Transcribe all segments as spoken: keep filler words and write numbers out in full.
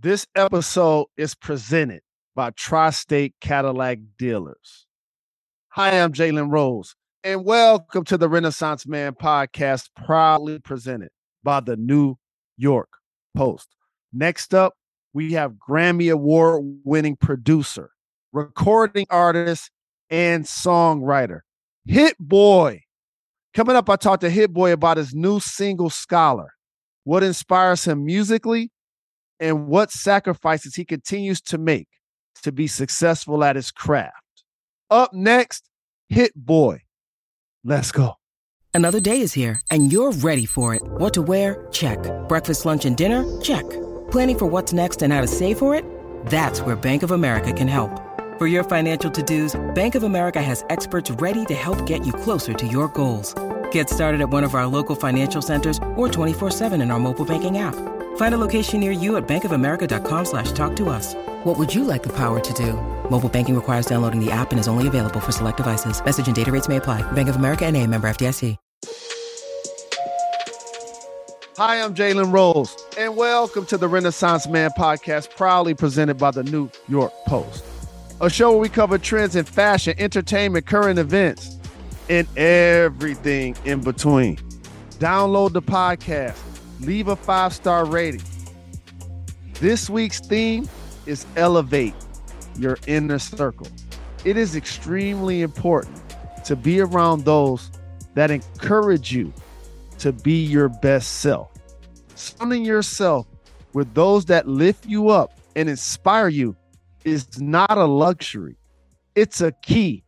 This episode is presented by Tri-State Cadillac Dealers. Hi, I'm Jalen Rose, and welcome to the Renaissance Man podcast, proudly presented by the New York Post. Next up, we have Grammy Award-winning producer, recording artist, and songwriter, Hit Boy. Coming up, I talked to Hit Boy about his new single, Scholar, what inspires him musically, and what sacrifices he continues to make to be successful at his craft. Up next, Hit Boy. Let's go. Another day is here, and you're ready for it. What to wear? Check. Breakfast, lunch, and dinner? Check. Planning for what's next and how to save for it? That's where Bank of America can help. For your financial to-dos, Bank of America has experts ready to help get you closer to your goals. Get started at one of our local financial centers or twenty-four seven in our mobile banking app. Find a location near you at bankofamerica.com slash talk to us. What would you like the power to do? Mobile banking requires downloading the app and is only available for select devices. Message and data rates may apply. Bank of America N A, member F D I C. Hi, I'm Jalen Rose, and welcome to the Renaissance Man podcast, proudly presented by the New York Post, a show where we cover trends in fashion, entertainment, current events, and everything in between. Download the podcast. Leave a five-star rating. This week's theme is elevate your inner circle. It is extremely important to be around those that encourage you to be your best self. Surrounding yourself with those that lift you up and inspire you is not a luxury. It's a key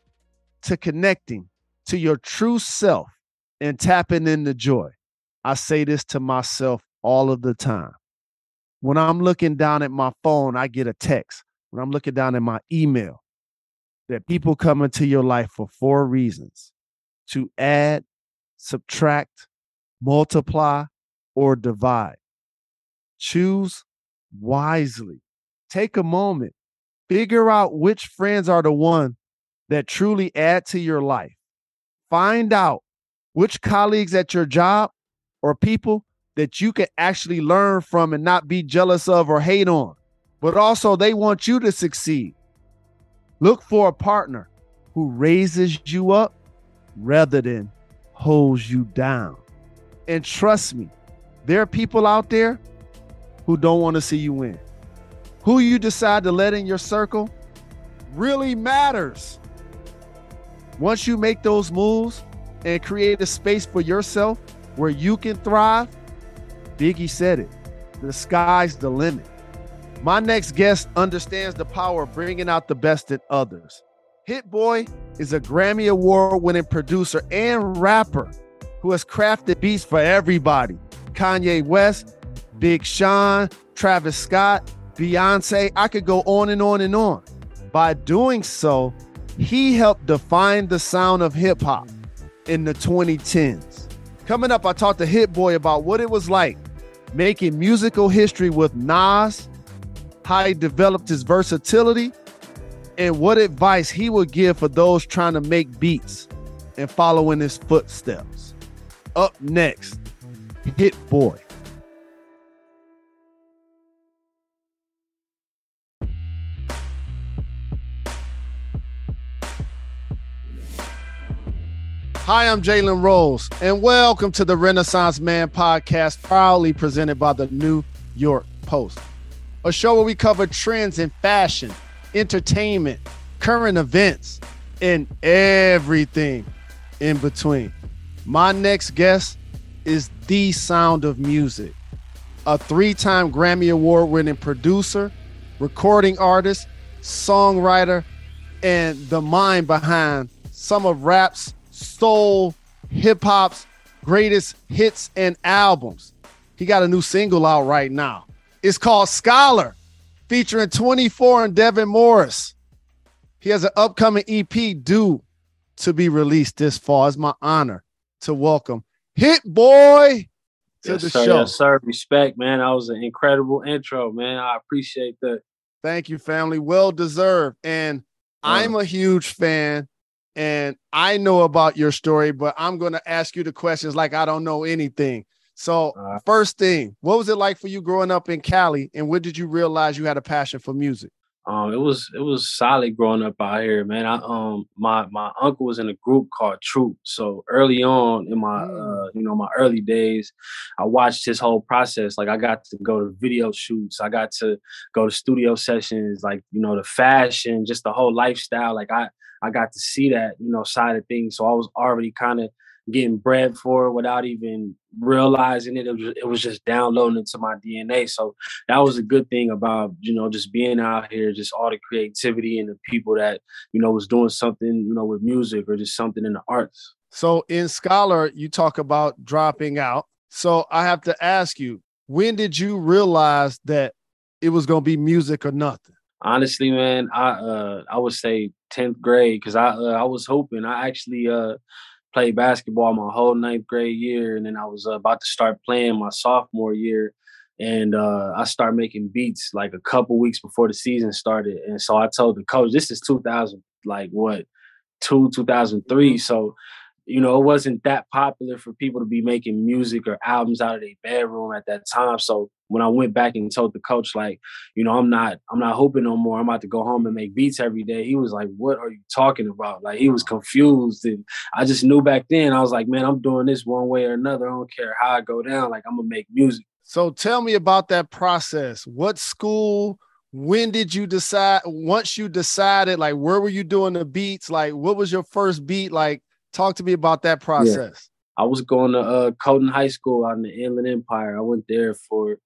to connecting to your true self and tapping into joy. I say this to myself all of the time. When I'm looking down at my phone, I get a text. When I'm looking down at my email, that people come into your life for four reasons: to add, subtract, multiply, or divide. Choose wisely. Take a moment. Figure out which friends are the ones that truly add to your life. Find out which colleagues at your job or people that you can actually learn from and not be jealous of or hate on, but also they want you to succeed. Look for a partner who raises you up rather than holds you down. And trust me, there are people out there who don't want to see you win. Who you decide to let in your circle really matters. Once you make those moves and create a space for yourself where you can thrive, Biggie said it, the sky's the limit. My next guest understands the power of bringing out the best in others. Hit Boy is a Grammy Award-winning producer and rapper who has crafted beats for everybody: Kanye West, Big Sean, Travis Scott, Beyonce. I could go on and on and on. By doing so, he helped define the sound of hip-hop in the twenty tens. Coming up, I talked to Hit Boy about what it was like making musical history with Nas, how he developed his versatility, and what advice he would give for those trying to make beats and follow in his footsteps. Up next, Hit Boy. Hi, I'm Jalen Rose, and welcome to the Renaissance Man podcast, proudly presented by the New York Post, a show where we cover trends in fashion, entertainment, current events, and everything in between. My next guest is The Sound of Music, a three-time Grammy Award-winning producer, recording artist, songwriter, and the mind behind some of rap's soul, hip-hop's greatest hits and albums. He got a new single out right now. It's called Scholar, featuring twenty-four and Devin Morris. He has an upcoming E P due to be released this fall. It's my honor to welcome Hit Boy to yes, the sir, show. Yes, sir. Respect, man. That was an incredible intro, man. I appreciate that. Thank you, family. Well deserved. And yeah. I'm a huge fan, and I know about your story, but I'm going to ask you the questions like I don't know anything. So uh, first thing, what was it like for you growing up in Cali, and when did you realize you had a passion for music? Um, it was it was solid growing up out here, man. I um my my uncle was in a group called Troop, so early on in my uh, you know my early days, I watched his whole process. Like I got to go to video shoots, I got to go to studio sessions, like you know the fashion, just the whole lifestyle. Like I I got to see that you know side of things, so I was already kind of getting bred for it without even realizing it. It was, it was just downloading into my D N A. So that was a good thing about, you know, just being out here, just all the creativity and the people that, you know, was doing something, you know, with music or just something in the arts. So in Scholar, you talk about dropping out. So I have to ask you, when did you realize that it was going to be music or nothing? Honestly, man, I uh, I would say tenth grade, because I, uh, I was hoping. I actually... Uh, played basketball my whole ninth grade year. And then I was uh, about to start playing my sophomore year. And uh, I started making beats like a couple weeks before the season started. And so I told the coach, this is two thousand, like what, two, two thousand three. So, you know, it wasn't that popular for people to be making music or albums out of their bedroom at that time. So when I went back and told the coach, like, you know, I'm not, I'm not hoping no more. I'm about to go home and make beats every day. He was like, what are you talking about? Like, he was confused. And I just knew back then, I was like, man, I'm doing this one way or another. I don't care how I go down. Like, I'm going to make music. So tell me about that process. What school, when did you decide, once you decided, like, where were you doing the beats? Like, what was your first beat? Like, talk to me about that process. Yeah. I was going to uh, Colton High School out in the Inland Empire. I went there for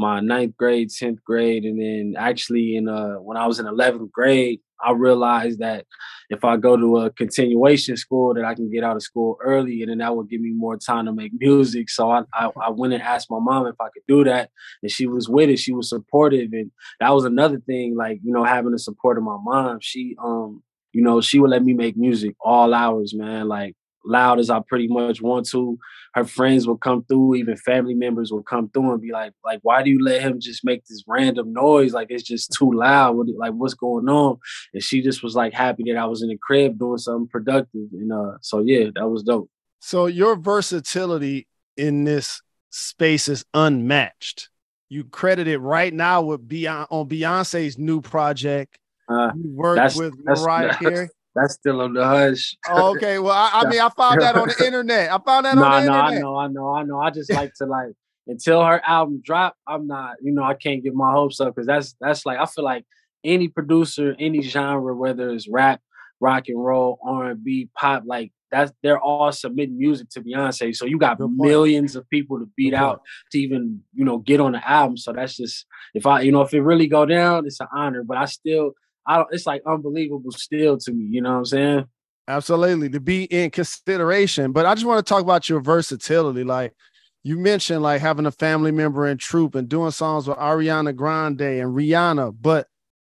my ninth grade, tenth grade, and then actually in uh, when I was in eleventh grade, I realized that if I go to a continuation school, that I can get out of school early, and then that would give me more time to make music. So I, I, I went and asked my mom if I could do that, and she was with it. She was supportive, and that was another thing, like, you know, having the support of my mom. She, um, you know, she would let me make music all hours, man, like, loud as I pretty much want to. Her friends will come through, even family members will come through and be like, like, why do you let him just make this random noise? Like, it's just too loud. What, like, what's going on? And she just was like happy that I was in the crib doing something productive. And uh, so, yeah, that was dope. So your versatility in this space is unmatched. You credited right now with Beyonce, on Beyonce's new project. Uh, you worked with Mariah Carey. That's still on the hush. Oh, okay, well, I, I mean, I found that on the internet. I found that nah, on the nah, internet. No, I know, I know, I know. I just like to, like, until her album drop, I'm not, you know, I can't get my hopes up, because that's, that's like, I feel like any producer, any genre, whether it's rap, rock and roll, R and B, pop, like, that's, they're all submitting music to Beyonce. So you got millions of people to beat out to even, you know, get on the album. So that's just, if I, you know, if it really go down, it's an honor, but I still... I don't, it's like unbelievable still to me, you know what I'm saying? Absolutely, to be in consideration. But I just want to talk about your versatility. Like you mentioned, like having a family member in Troop and doing songs with Ariana Grande and Rihanna, but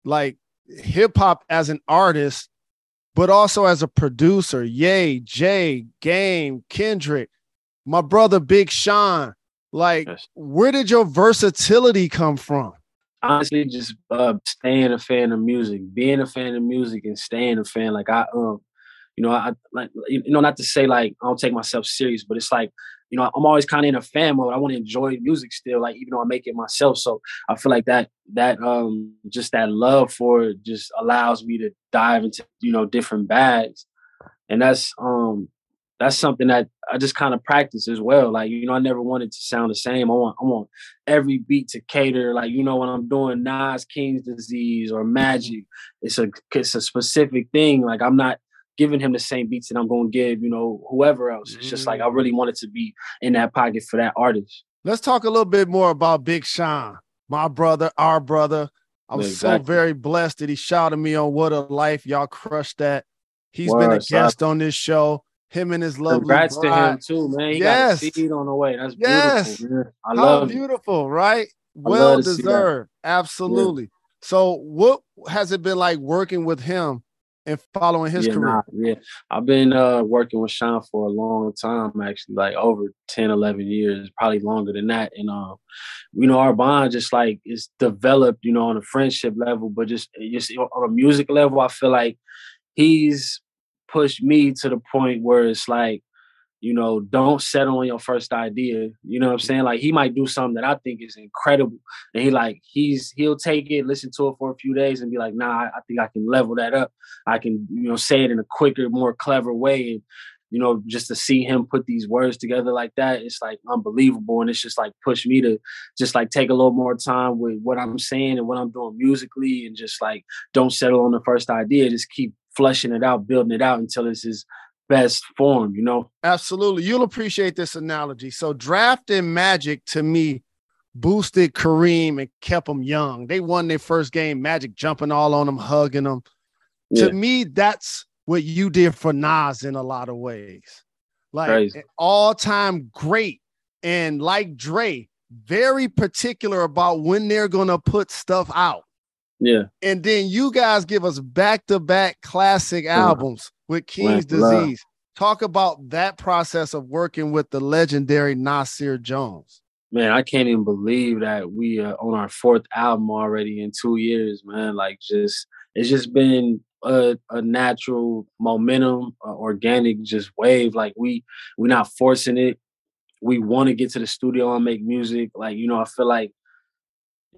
like hip hop as an artist, but also as a producer. Ye, Jay, Game, Kendrick, my brother Big Sean. Like, yes. Where did your versatility come from? Honestly, just uh, staying a fan of music, being a fan of music, and staying a fan. Like I, um, you know, I like, you know, not to say like I don't take myself serious, but it's like, you know, I'm always kind of in a fan mode. I want to enjoy music still, like even though I make it myself. So I feel like that, that, um, just that love for it just allows me to dive into, you know, different bags, and that's, um. That's something that I just kind of practice as well. Like, you know, I never wanted to sound the same. I want I want every beat to cater. Like, you know, when I'm doing Nas, King's Disease or Magic, it's a it's a specific thing. Like, I'm not giving him the same beats that I'm going to give, you know, whoever else. It's just like I really wanted to be in that pocket for that artist. Let's talk a little bit more about Big Sean, my brother, our brother. I was exactly. so very blessed that he shouted me on What a Life. Y'all crushed that. He's Word, been a guest so I- on this show. Him and his lovely Congrats bride. To him, too, man. He yes. got a seed on the way. That's yes. beautiful, man. I How love beautiful, it. Right? Well deserved. Absolutely. Yeah. So what has it been like working with him and following his yeah, career? Nah, yeah, I've been uh, working with Sean for a long time, actually, like over ten, eleven years, probably longer than that. And, um, uh, you know, our bond just like it's developed, you know, on a friendship level, but just, just on a music level, I feel like he's pushed me to the point where it's like, you know, don't settle on your first idea. You know what I'm saying? Like he might do something that I think is incredible. And he like, he's, he'll take it, listen to it for a few days and be like, nah, I, I think I can level that up. I can, you know, say it in a quicker, more clever way. And, you know, just to see him put these words together like that, it's like unbelievable. And it's just like pushed me to just like take a little more time with what I'm saying and what I'm doing musically and just like, don't settle on the first idea. Just keep fleshing it out, building it out until it's his best form, you know? Absolutely. You'll appreciate this analogy. So drafting Magic to me boosted Kareem and kept him young. They won their first game, Magic jumping all on them, hugging them. Yeah. To me, that's what you did for Nas in a lot of ways. Like Crazy. An all-time great and like Dre, very particular about when they're going to put stuff out. Yeah. And then you guys give us back-to-back classic yeah. albums with King's Disease. Love. Talk about that process of working with the legendary Nasir Jones. Man, I can't even believe that we are on our fourth album already in two years, man. Like just, it's just been a, a natural momentum, uh, organic just wave. Like we, we're not forcing it. We want to get to the studio and make music. Like, you know, I feel like,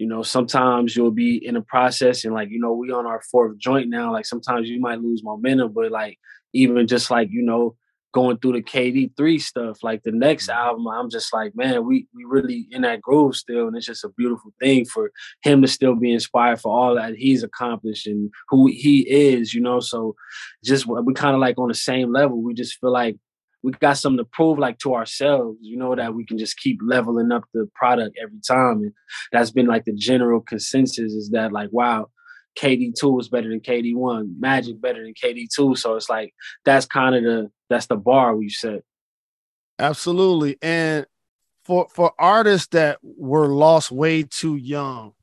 you know, sometimes you'll be in the process and like, you know, we on our fourth joint now, like sometimes you might lose momentum, but like, even just like, you know, going through the K D three stuff, like the next album, I'm just like, man, we, we really in that groove still. And it's just a beautiful thing for him to still be inspired for all that he's accomplished and who he is, you know? So just, we kind of like on the same level. We just feel like we got something to prove like to ourselves, you know, that we can just keep leveling up the product every time. And that's been like the general consensus is that like, wow, K D two is better than K D one, Magic better than K D two. So it's like, that's kind of the, that's the bar we've set. Absolutely. And for, for artists that were lost way too young,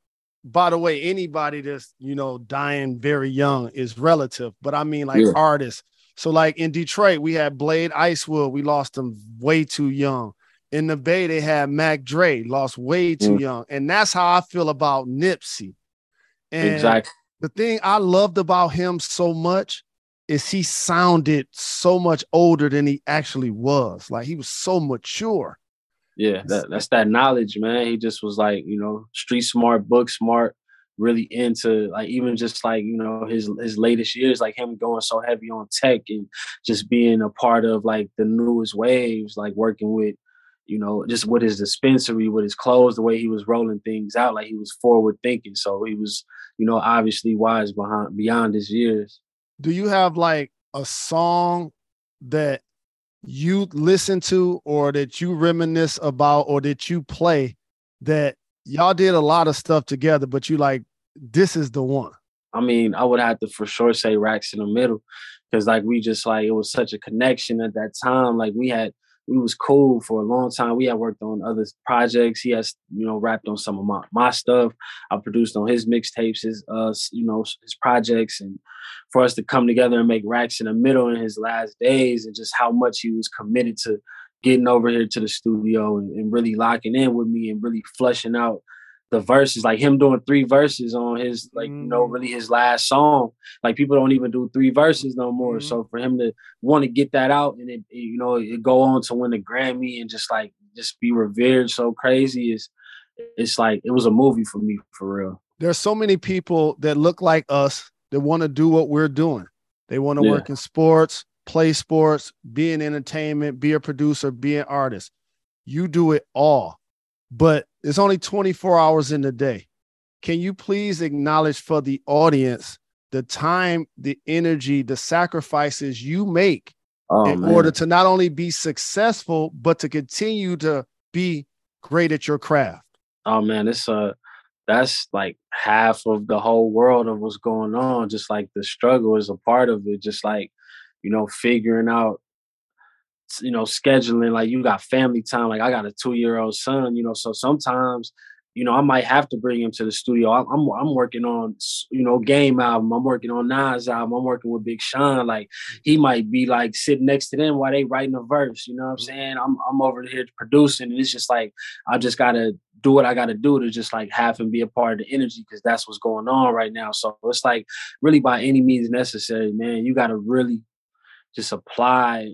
by the way, anybody that's, you know, dying very young is relative, but I mean like yeah. artists. So like in Detroit, we had Blade Icewood. We lost him way too young. In the Bay, they had Mac Dre, lost way too mm. young. And that's how I feel about Nipsey. And exactly. the thing I loved about him so much is he sounded so much older than he actually was. Like he was so mature. Yeah, that, that's that knowledge, man. He just was like, you know, street smart, book smart. Really into like even just like, you know, his his latest years, like him going so heavy on tech and just being a part of like the newest waves, like working with, you know, just with his dispensary, with his clothes, the way he was rolling things out, like he was forward thinking. So he was, you know, obviously wise behind beyond his years. Do you have like a song that you listen to or that you reminisce about or that you play that y'all did a lot of stuff together, but you like, this is the one? I mean, I would have to for sure say Racks in the Middle because like we just like, it was such a connection at that time. Like we had, we was cool for a long time. We had worked on other projects. He has, you know, rapped on some of my, my stuff. I produced on his mixtapes, his, uh, you know, his projects. And for us to come together and make Racks in the Middle in his last days and just how much he was committed to getting over here to the studio and, and really locking in with me and really fleshing out the verses, like him doing three verses on his, like, mm-hmm. you know, really his last song. Like people don't even do three verses no more. Mm-hmm. So for him to want to get that out and, it, you know, it go on to win the Grammy and just like, just be revered so crazy is, it's like, it was a movie for me for real. There's so many people that look like us that want to do what we're doing. They want to yeah. work in sports, play sports, be in entertainment, be a producer, be an artist. You do it all, but it's only twenty-four hours in the day. Can you please acknowledge for the audience the time, the energy, the sacrifices you make oh, in man. order to not only be successful, but to continue to be great at your craft? Oh man, it's uh, that's like half of the whole world of what's going on. Just like the struggle is a part of it. Just like, you know, figuring out, you know, scheduling, like you got family time. Like I got a two year old son, you know, so sometimes you know, I might have to bring him to the studio. I, I'm I'm working on, you know, Game album. I'm working on Nas album. I'm working with Big Sean. Like, he might be like sitting next to them while they writing a verse. You know what I'm saying? I'm I'm over here producing, and it's just like I just gotta do what I gotta do to just like have him be a part of the energy, because that's what's going on right now. So it's like really by any means necessary, man. You gotta really just apply,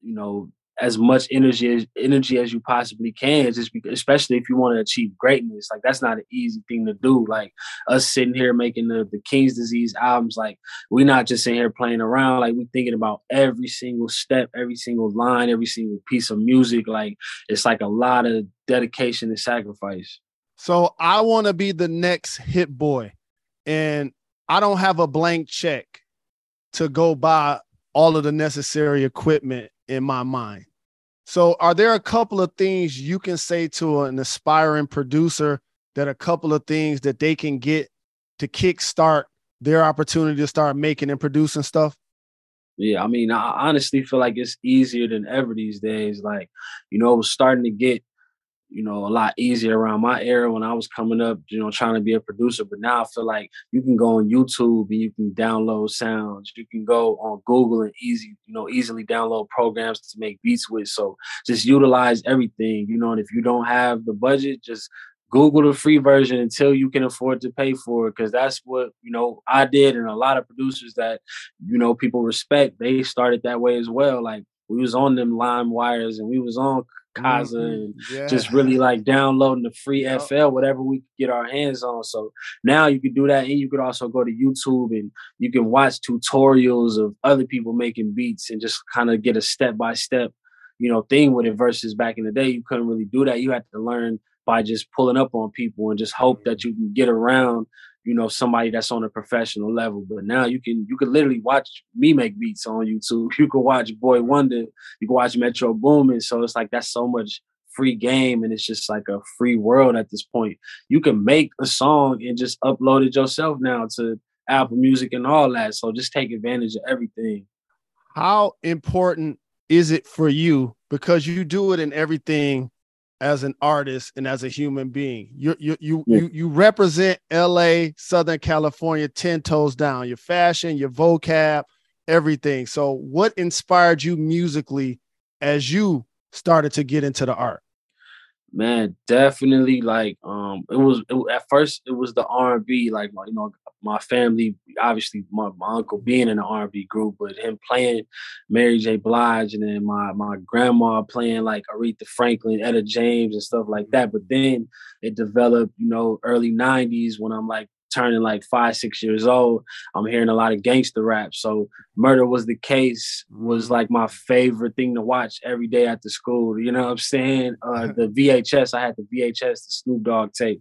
you know, as much energy as energy as you possibly can, just because, especially if you want to achieve greatness. Like, that's not an easy thing to do. Like, us sitting here making the, the King's Disease albums, like, we're not just sitting here playing around. Like, we're thinking about every single step, every single line, every single piece of music. Like, it's like a lot of dedication and sacrifice. So I want to be the next Hit Boy, and I don't have a blank check to go buy all of the necessary equipment in my mind. So are there a couple of things you can say to an aspiring producer, that a couple of things that they can get to kickstart their opportunity to start making and producing stuff? Yeah, I mean, I honestly feel like it's easier than ever these days. Like, you know, it was starting to get, you know, a lot easier around my era when I was coming up, you know, trying to be a producer. But now I feel like you can go on YouTube and you can download sounds. You can go on Google and easy, you know, easily download programs to make beats with. So just utilize everything, you know, and if you don't have the budget, just Google the free version until you can afford to pay for it, because that's what, you know, I did. And a lot of producers that, you know, people respect, they started that way as well. Like, we was on them Lime Wires and we was on Kaza and yeah. just really like downloading the free yeah. F L, whatever we could get our hands on. So now you can do that, and you could also go to YouTube and you can watch tutorials of other people making beats and just kind of get a step-by-step, you know, thing with it, versus back in the day, you couldn't really do that. You had to learn by just pulling up on people and just hope that you can get around, you know, somebody that's on a professional level. But now you can you can literally watch me make beats on YouTube. You can watch Boy Wonder. You can watch Metro Boomin. So it's like, that's so much free game, and it's just like a free world at this point. You can make a song and just upload it yourself now to Apple Music and all that. So just take advantage of everything. How important is it for you? Because you do it in everything as an artist and as a human being. You you you yeah. you, you represent L A, Southern California, ten toes down. Your fashion, your vocab, everything. So what inspired you musically as you started to get into the art? Man, definitely, like, um, it was, it, at first, it was the R and B, like, you know, my family, obviously, my, my uncle being in the R and B group, but him playing Mary J. Blige, and then my, my grandma playing, like, Aretha Franklin, Etta James, and stuff like that. But then it developed, you know, early nineties, when I'm, like, turning, like, five, six years old, I'm hearing a lot of gangster rap. So Murder Was the Case was, like, my favorite thing to watch every day after school. You know what I'm saying? Uh, the V H S, I had the V H S, the Snoop Dogg tape.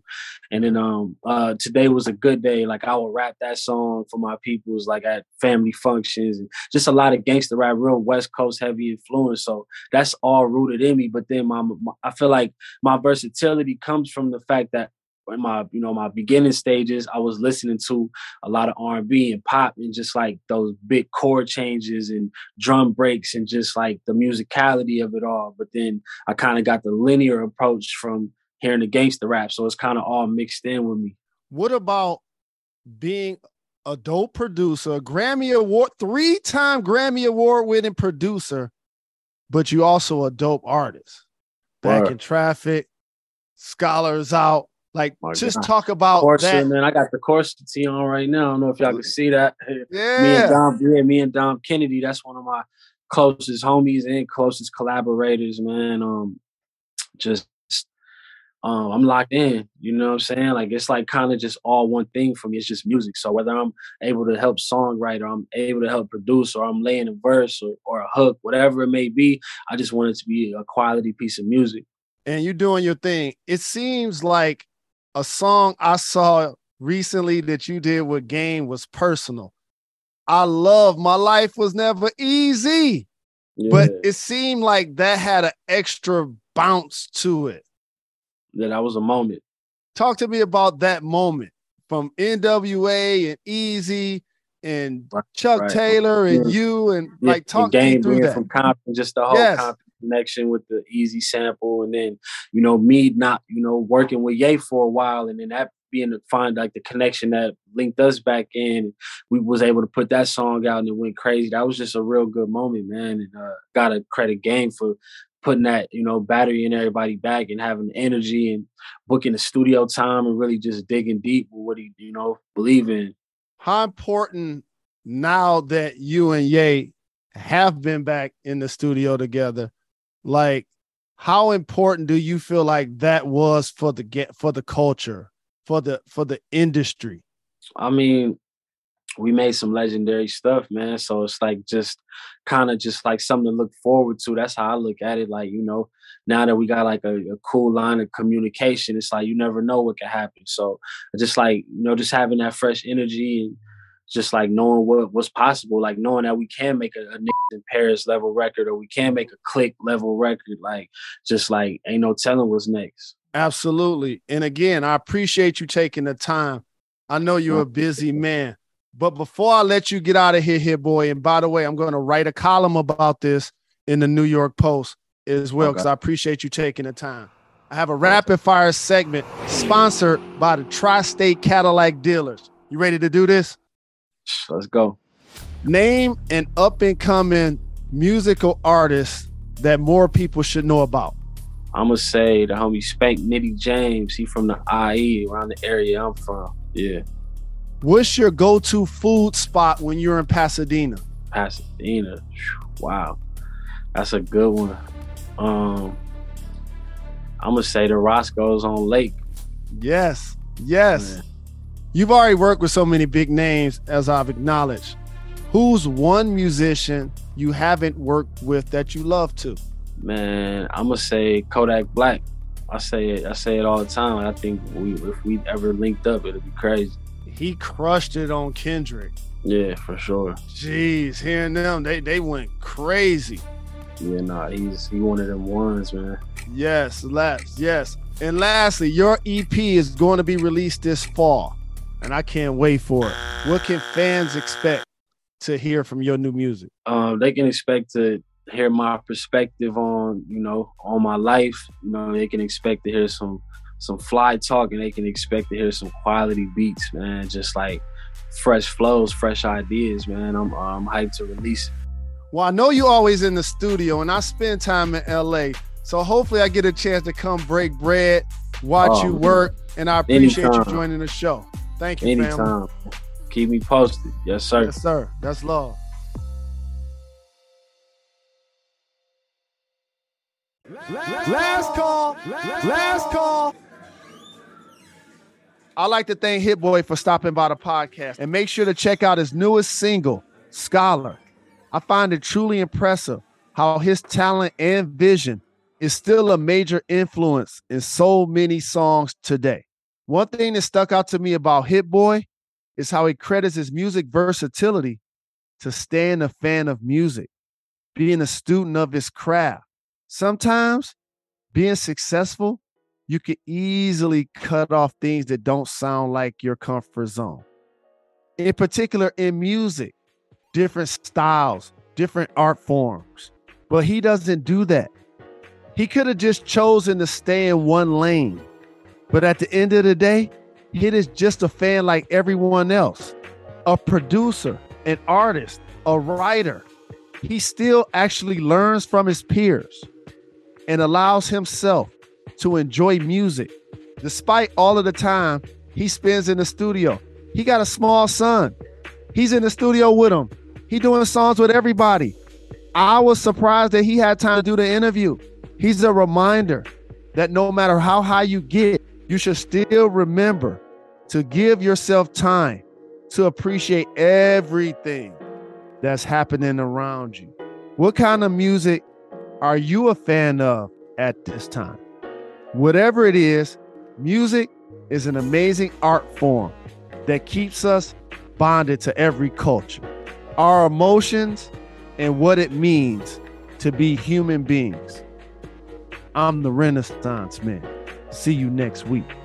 And then um, uh, Today Was a Good Day. Like, I would rap that song for my peoples, like, at family functions. And just a lot of gangster rap, real West Coast heavy influence. So that's all rooted in me. But then my, my I feel like my versatility comes from the fact that in my, you know, my beginning stages, I was listening to a lot of R and B and pop, and just like those big chord changes and drum breaks and just like the musicality of it all. But then I kind of got the linear approach from hearing the gangster rap. So it's kind of all mixed in with me. What about being a dope producer, Grammy Award, three-time Grammy Award winning producer, but you also a dope artist? Back Word. In Traffic, Scholar's out. Like, oh, just God. Talk about corset, that. Man, I got the corset tee on right now. I don't know if y'all can see that. Yeah. Me and Dom, yeah, me and Dom Kennedy, that's one of my closest homies and closest collaborators, man. Um, just, um, I'm locked in, you know what I'm saying? Like, it's like kind of just all one thing for me. It's just music. So whether I'm able to help songwrite, or I'm able to help produce, or I'm laying a verse or, or a hook, whatever it may be, I just want it to be a quality piece of music. And you're doing your thing. It seems like a song I saw recently that you did with Game was Personal. I love My Life Was Never Easy, yeah. But it seemed like that had an extra bounce to it. Yeah, that was a moment. Talk to me about that moment from N W A and Easy and right, Chuck right. Taylor and yeah. you and yeah. like talk and Game to me through that. From Compton, just the whole yes. Compton connection with the Easy sample, and then, you know, me not, you know, working with Ye for a while, and then that being to find like the connection that linked us back in, we was able to put that song out and it went crazy. That was just a real good moment, man. And uh, gotta credit Game for putting that, you know, battery in everybody back and having the energy and booking the studio time and really just digging deep with what he, you know, believe in. How important now that you and Ye have been back in the studio together, like how important do you feel like that was for the get for the culture, for the for the industry? I mean, we made some legendary stuff, man. So it's like just kind of just like something to look forward to. That's how I look at it. Like, you know, now that we got like a, a cool line of communication, it's like you never know what could happen. So just like, you know, just having that fresh energy and just like knowing what what's possible, like knowing that we can make a, a in Paris level record or we can make a Click level record, like just like ain't no telling what's next. Absolutely. And again, I appreciate you taking the time. I know you're a busy man. But before I let you get out of here, Hit Boy, and by the way, I'm going to write a column about this in the New York Post as well, because okay. I appreciate you taking the time. I have a rapid fire segment sponsored by the Tri-State Cadillac Dealers. You ready to do this? Let's go. Name an up-and-coming musical artist that more people should know about. I'm going to say the homie Spank Nitty James. He from the I E, around the area I'm from. Yeah. What's your go-to food spot when you're in Pasadena? Pasadena. Wow. That's a good one. Um, I'm going to say the Roscoe's on Lake. Yes. Yes. Man. You've already worked with so many big names, as I've acknowledged. Who's one musician you haven't worked with that you love to? Man, I'm going to say Kodak Black. I say it. I say it all the time. I think we, if we ever linked up, it'd be crazy. He crushed it on Kendrick. Yeah, for sure. Jeez, hearing them, they they went crazy. Yeah, nah, he's he one of them ones, man. Yes, last, yes. And lastly, your E P is going to be released this fall, and I can't wait for it. What can fans expect to hear from your new music? Um, they can expect to hear my perspective on, you know, on my life. You know, they can expect to hear some some fly talk, and they can expect to hear some quality beats, man. Just like fresh flows, fresh ideas, man. I'm, I'm hyped to release it. Well, I know you always in the studio, and I spend time in L A, so hopefully I get a chance to come break bread, watch oh, you work, and I appreciate anytime. You joining the show. Thank you, anytime. Family. Keep me posted. Yes, sir. Yes, sir. That's love. Last, last call. Last, last, last call. I'd like to thank Hit Boy for stopping by the podcast, and make sure to check out his newest single, Scholar. I find it truly impressive how his talent and vision is still a major influence in so many songs today. One thing that stuck out to me about Hit Boy is how he credits his music versatility to staying a fan of music, being a student of his craft. Sometimes being successful, you can easily cut off things that don't sound like your comfort zone. In particular, in music, different styles, different art forms. But he doesn't do that. He could have just chosen to stay in one lane. But at the end of the day, he is just a fan like everyone else, a producer, an artist, a writer. He still actually learns from his peers and allows himself to enjoy music. Despite all of the time he spends in the studio, he got a small son. He's in the studio with him. He doing songs with everybody. I was surprised that he had time to do the interview. He's a reminder that no matter how high you get, you should still remember to give yourself time to appreciate everything that's happening around you. What kind of music are you a fan of at this time? Whatever it is, music is an amazing art form that keeps us bonded to every culture, our emotions, and what it means to be human beings. I'm the Renaissance Man. See you next week.